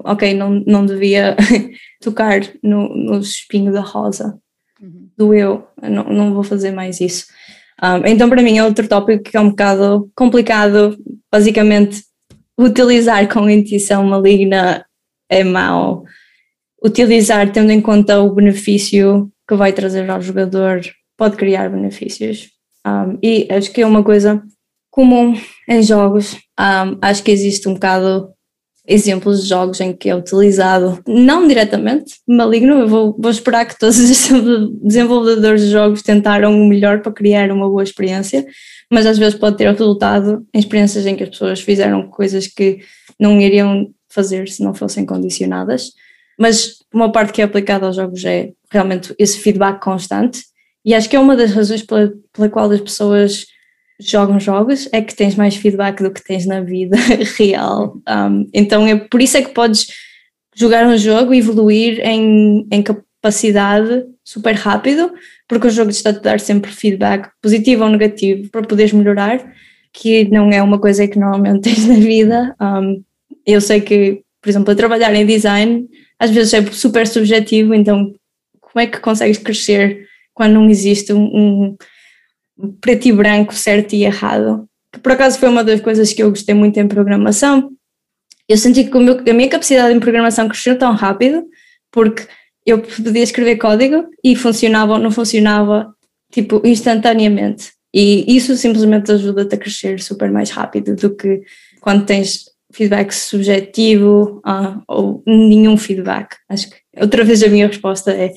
ok, não devia tocar no espinho da rosa, doeu, não vou fazer mais isso. Então para mim é outro tópico que é um bocado complicado, basicamente utilizar com intenção maligna é mau, utilizar tendo em conta o benefício que vai trazer ao jogador pode criar benefícios, e acho que é uma coisa comum em jogos. Acho que existe um bocado exemplos de jogos em que é utilizado, não diretamente, maligno. Eu vou esperar que todos os desenvolvedores de jogos tentaram o melhor para criar uma boa experiência, mas às vezes pode ter resultado em experiências em que as pessoas fizeram coisas que não iriam fazer se não fossem condicionadas. Mas uma parte que é aplicada aos jogos é realmente esse feedback constante, e acho que é uma das razões pela qual as pessoas jogam jogos, é que tens mais feedback do que tens na vida real. Então é por isso é que podes jogar um jogo e evoluir em capacidade super rápido, porque o jogo está a te dar sempre feedback positivo ou negativo para poderes melhorar, que não é uma coisa que normalmente tens na vida. Eu sei que, por exemplo, a trabalhar em design às vezes é super subjetivo, então como é que consegues crescer quando não existe um preto e branco, certo e errado? Que por acaso foi uma das coisas que eu gostei muito em programação. Eu senti que a minha capacidade em programação cresceu tão rápido, porque eu podia escrever código e funcionava ou não funcionava, tipo, instantaneamente, e isso simplesmente ajuda-te a crescer super mais rápido do que quando tens feedback subjetivo ou nenhum feedback. Acho que outra vez a minha resposta é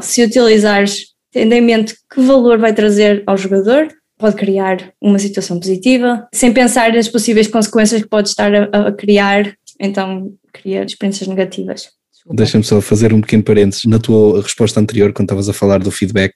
se utilizares tendo em mente que valor vai trazer ao jogador, pode criar uma situação positiva, sem pensar nas possíveis consequências que pode estar a criar, então cria experiências negativas. Deixa-me só fazer um pequeno parênteses. Na tua resposta anterior, quando estavas a falar do feedback,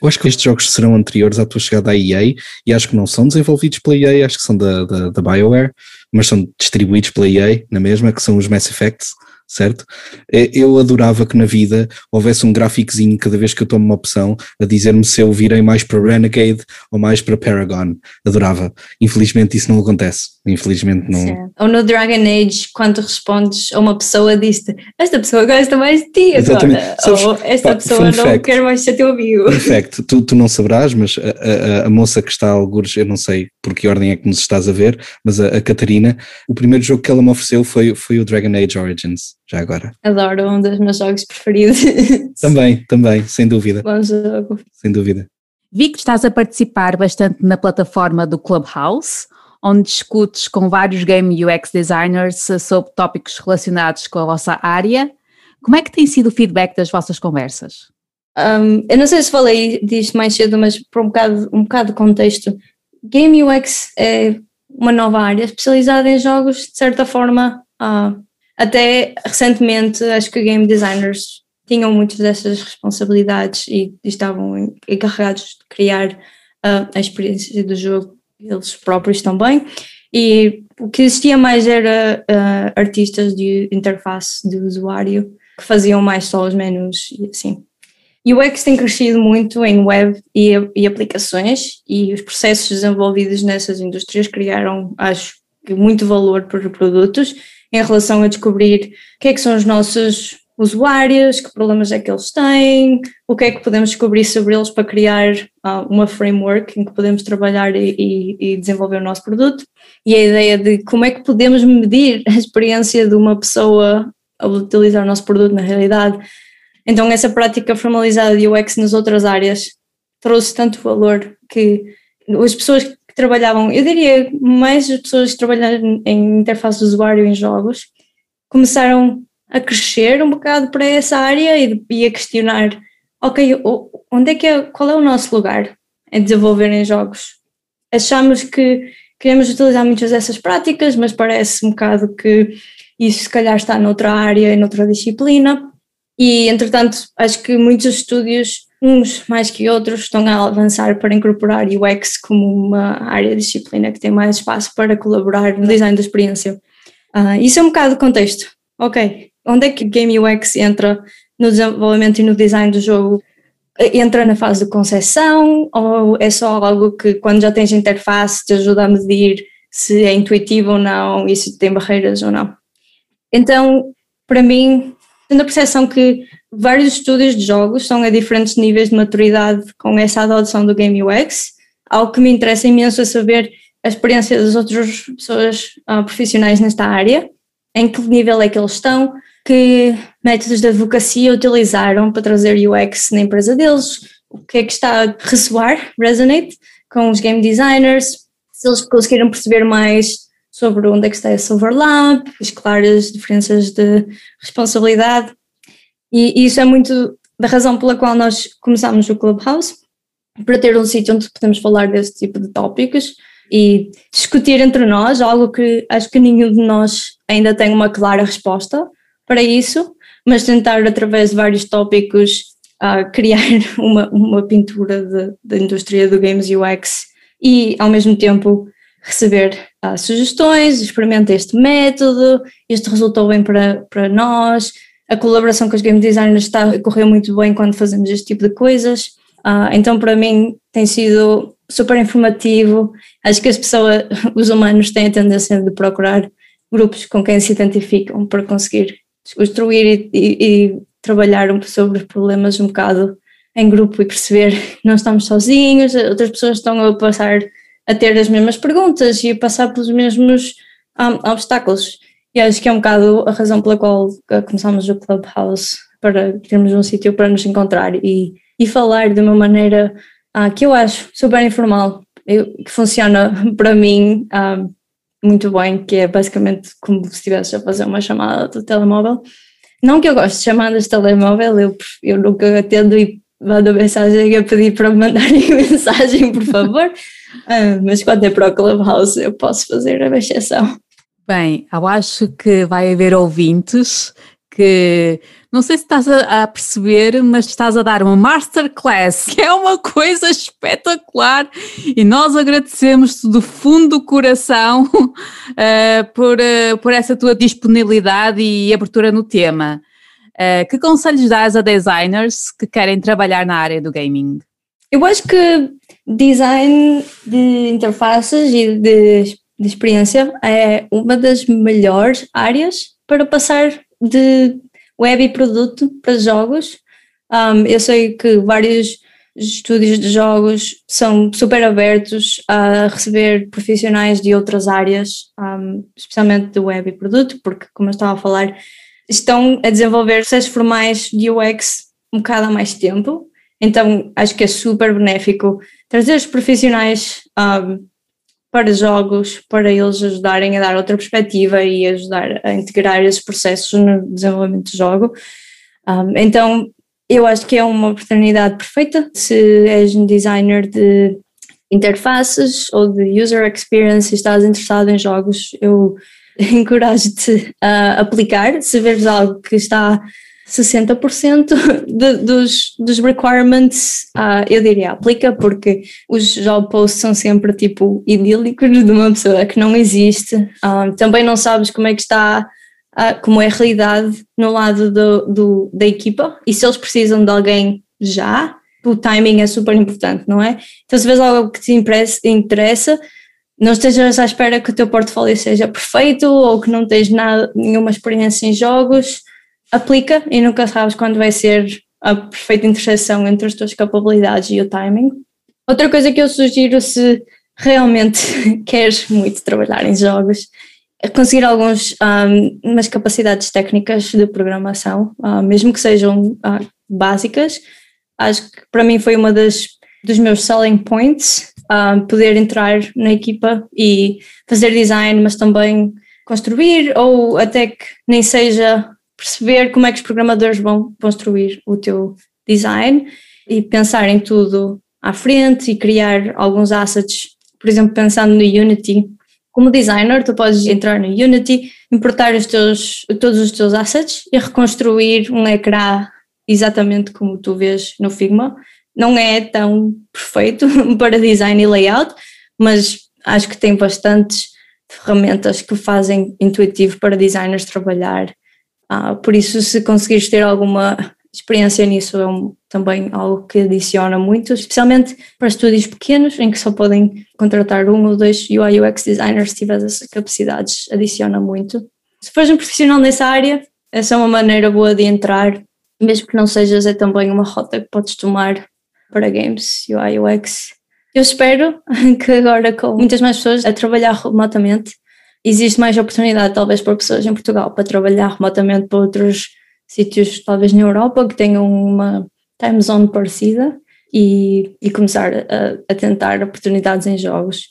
eu acho que estes jogos serão anteriores à tua chegada à EA, e acho que não são desenvolvidos pela EA, acho que são da BioWare, mas são distribuídos pela EA, na mesma, que são os Mass Effect, certo? Eu adorava que na vida houvesse um graficozinho cada vez que eu tomo uma opção a dizer-me se eu virei mais para Renegade ou mais para Paragon. Adorava. Infelizmente isso não acontece. Infelizmente não. Certo. Ou no Dragon Age, quando respondes a uma pessoa, diz-te, esta pessoa gosta mais de ti agora. Sabes, ou esta pessoa não quer mais ser teu amigo. Perfeito. Tu não saberás, mas a moça que está a algures, eu não sei por que ordem é que nos estás a ver, mas a Catarina, o primeiro jogo que ela me ofereceu foi o Dragon Age Origins. Já agora. Adoro, um dos meus jogos preferidos. Também, sem dúvida. Bom jogo. Sem dúvida. Vi que estás a participar bastante na plataforma do Clubhouse, onde discutes com vários game UX designers sobre tópicos relacionados com a vossa área. Como é que tem sido o feedback das vossas conversas? Eu não sei se falei disto mais cedo, mas por um bocado de contexto. Game UX é uma nova área especializada em jogos, de certa forma. Até recentemente, acho que game designers tinham muitas dessas responsabilidades e estavam encarregados de criar a experiência do jogo, eles próprios também, e o que existia mais era artistas de interface de usuário que faziam mais só os menus e assim. E o UX tem crescido muito em web e aplicações, e os processos desenvolvidos nessas indústrias criaram, acho, muito valor para os produtos, em relação a descobrir o que é que são os nossos usuários, que problemas é que eles têm, o que é que podemos descobrir sobre eles para criar uma framework em que podemos trabalhar e desenvolver o nosso produto. E a ideia de como é que podemos medir a experiência de uma pessoa ao utilizar o nosso produto na realidade. Então essa prática formalizada de UX nas outras áreas trouxe tanto valor que as pessoas que trabalhavam, eu diria, mais as pessoas que trabalharam em interface de usuário em jogos, começaram a crescer um bocado para essa área e a questionar, ok, onde é que qual é o nosso lugar em desenvolver em jogos? Achamos que queremos utilizar muitas dessas práticas, mas parece um bocado que isso se calhar está noutra área, noutra disciplina, e entretanto acho que muitos estúdios, uns mais que outros, estão a avançar para incorporar UX como uma área de disciplina que tem mais espaço para colaborar no design da experiência. Isso é um bocado de contexto. Ok, onde é que Game UX entra no desenvolvimento e no design do jogo entra na fase de concepção, ou é só algo que quando já tens a interface te ajuda a medir se é intuitivo ou não e se tem barreiras ou não? Então, para mim, tendo a percepção que vários estúdios de jogos estão a diferentes níveis de maturidade com essa adoção do Game UX, algo que me interessa imenso é saber a experiência das outras pessoas profissionais nesta área, em que nível é que eles estão, que métodos de advocacia utilizaram para trazer UX na empresa deles, o que é que está a resonate com os game designers, se eles conseguiram perceber mais sobre onde é que está esse overlap, as claras diferenças de responsabilidade, e isso é muito da razão pela qual nós começámos o Clubhouse, para ter um sítio onde podemos falar desse tipo de tópicos e discutir entre nós, algo que acho que nenhum de nós ainda tem uma clara resposta para isso, mas tentar através de vários tópicos criar uma pintura da indústria do Games UX e ao mesmo tempo receber sugestões, experimenta este método, isto resultou bem para nós, a colaboração com os game designers está a correr muito bem quando fazemos este tipo de coisas. Então para mim tem sido super informativo, acho que as pessoas, os humanos têm a tendência de procurar grupos com quem se identificam para conseguir construir e trabalhar sobre problemas um bocado em grupo e perceber que não estamos sozinhos, outras pessoas estão a passar a ter as mesmas perguntas e a passar pelos mesmos obstáculos, e acho que é um bocado a razão pela qual começámos o Clubhouse, para termos um sítio para nos encontrar e falar de uma maneira que eu acho super informal, que funciona para mim muito bem, que é basicamente como se estivesse a fazer uma chamada do telemóvel. Não que eu goste de chamadas de telemóvel, eu nunca atendo e mando mensagem a pedir para me mandarem mensagem, por favor, mas quando é para o Clubhouse eu posso fazer a exceção. Bem, eu acho que vai haver ouvintes que, não sei se estás a perceber, mas estás a dar uma masterclass, que é uma coisa espetacular, e nós agradecemos-te do fundo do coração por essa tua disponibilidade e abertura no tema. Que conselhos dás a designers que querem trabalhar na área do gaming? Eu acho que design de interfaces e de experiência é uma das melhores áreas para passar de web e produto para jogos. Eu sei que vários estúdios de jogos são super abertos a receber profissionais de outras áreas, especialmente de web e produto, porque, como eu estava a falar, estão a desenvolver processos formais de UX um bocado há mais tempo, então acho que é super benéfico trazer os profissionais para jogos, para eles ajudarem a dar outra perspectiva e ajudar a integrar esses processos no desenvolvimento do jogo. Então, eu acho que é uma oportunidade perfeita se és um designer de interfaces ou de user experience e estás interessado em jogos, eu encorajo-te a aplicar. Se veres algo que está 60% dos requirements, eu diria aplica, porque os job posts são sempre tipo idílicos de uma pessoa que não existe, também não sabes como é que está, como é a realidade no lado da equipa, e se eles precisam de alguém já, o timing é super importante, não é? Então se vês algo que te interessa, não estejas à espera que o teu portfólio seja perfeito ou que não tens nenhuma experiência em jogos. Aplica, e nunca sabes quando vai ser a perfeita interseção entre as tuas capacidades e o timing. Outra coisa que eu sugiro, se realmente queres muito trabalhar em jogos, é conseguir umas capacidades técnicas de programação, mesmo que sejam básicas. Acho que para mim foi uma dos meus selling points, poder entrar na equipa e fazer design, mas também construir, ou até que nem seja perceber como é que os programadores vão construir o teu design e pensar em tudo à frente e criar alguns assets. Por exemplo, pensando no Unity, como designer tu podes entrar no Unity, importar todos os teus assets e reconstruir um ecrã exatamente como tu vês no Figma. Não é tão perfeito para design e layout, mas acho que tem bastantes ferramentas que fazem intuitivo para designers trabalhar. Por isso, se conseguires ter alguma experiência nisso é também algo que adiciona muito, especialmente para estúdios pequenos em que só podem contratar 1 ou 2 UI UX designers. Se tiver essas capacidades, adiciona muito. Se fores um profissional nessa área, essa é uma maneira boa de entrar, mesmo que não sejas, é também uma rota que podes tomar para games, UI UX. Eu espero que agora, com muitas mais pessoas a trabalhar remotamente, existe mais oportunidade talvez para pessoas em Portugal para trabalhar remotamente para outros sítios, talvez na Europa, que tenham uma time zone parecida e começar a tentar oportunidades em jogos.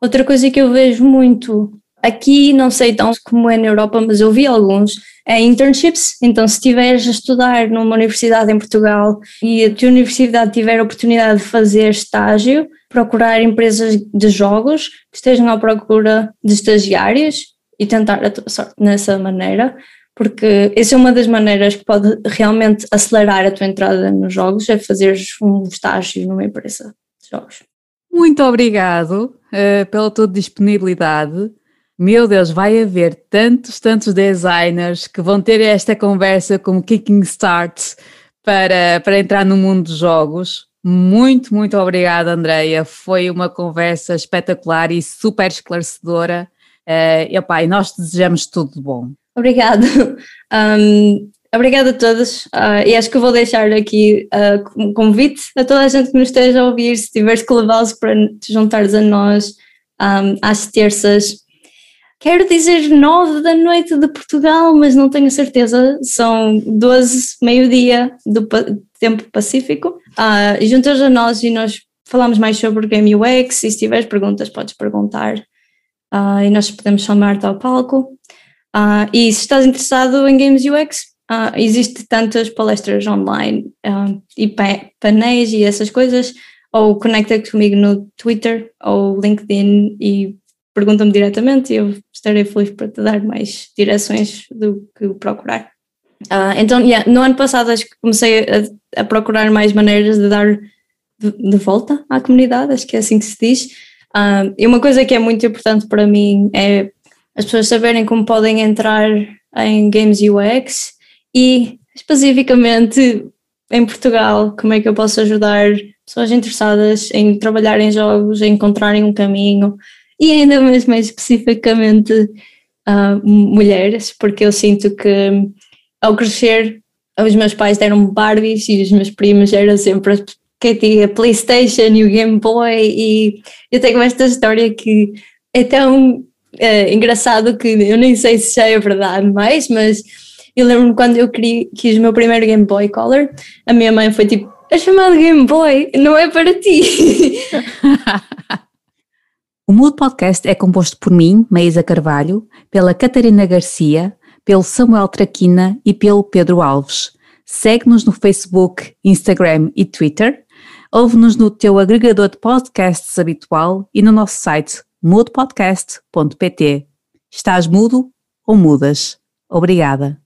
Outra coisa que eu vejo muito aqui, não sei tanto como é na Europa, mas eu vi alguns, é internships. Então, se estiveres a estudar numa universidade em Portugal e a tua universidade tiver a oportunidade de fazer estágio, procurar empresas de jogos que estejam à procura de estagiários e tentar a tua sorte nessa maneira, porque essa é uma das maneiras que pode realmente acelerar a tua entrada nos jogos, é fazeres um estágio numa empresa de jogos. Muito obrigado pela tua disponibilidade. Meu Deus, vai haver tantos designers que vão ter esta conversa como kicking start para entrar no mundo dos jogos. Muito obrigada, Andreia. Foi uma conversa espetacular e super esclarecedora. E nós te desejamos tudo de bom. Obrigada. Obrigada a todos. E acho que eu vou deixar aqui um convite a toda a gente que nos esteja a ouvir. Se tiveres Clubhouse, para te juntares a nós às terças. Quero dizer 21h de Portugal, mas não tenho certeza, são 12, meio-dia do tempo pacífico. Juntas a nós e nós falamos mais sobre Game UX, e se tiveres perguntas podes perguntar e nós podemos chamar-te ao palco. E se estás interessado em Games UX, existem tantas palestras online e painéis e essas coisas, ou conecta-te comigo no Twitter ou LinkedIn e pergunta-me diretamente e eu estarei feliz para te dar mais direções do que procurar. No ano passado acho que comecei a procurar mais maneiras de dar de volta à comunidade, acho que é assim que se diz. E uma coisa que é muito importante para mim é as pessoas saberem como podem entrar em Games UX e, especificamente em Portugal, como é que eu posso ajudar pessoas interessadas em trabalhar em jogos, em encontrarem um caminho. E ainda mesmo mais especificamente mulheres, porque eu sinto que ao crescer os meus pais deram-me Barbies e os meus primos eram sempre a PlayStation e o Game Boy, e eu tenho esta história que é tão engraçado que eu nem sei se já é verdade mais, mas eu lembro-me quando eu quis o meu primeiro Game Boy Color, a minha mãe foi tipo, é chamado Game Boy, não é para ti. O Mood Podcast é composto por mim, Meisa Carvalho, pela Catarina Garcia, pelo Samuel Traquina e pelo Pedro Alves. Segue-nos no Facebook, Instagram e Twitter. Ouve-nos no teu agregador de podcasts habitual e no nosso site moodpodcast.pt. Estás mudo ou mudas? Obrigada.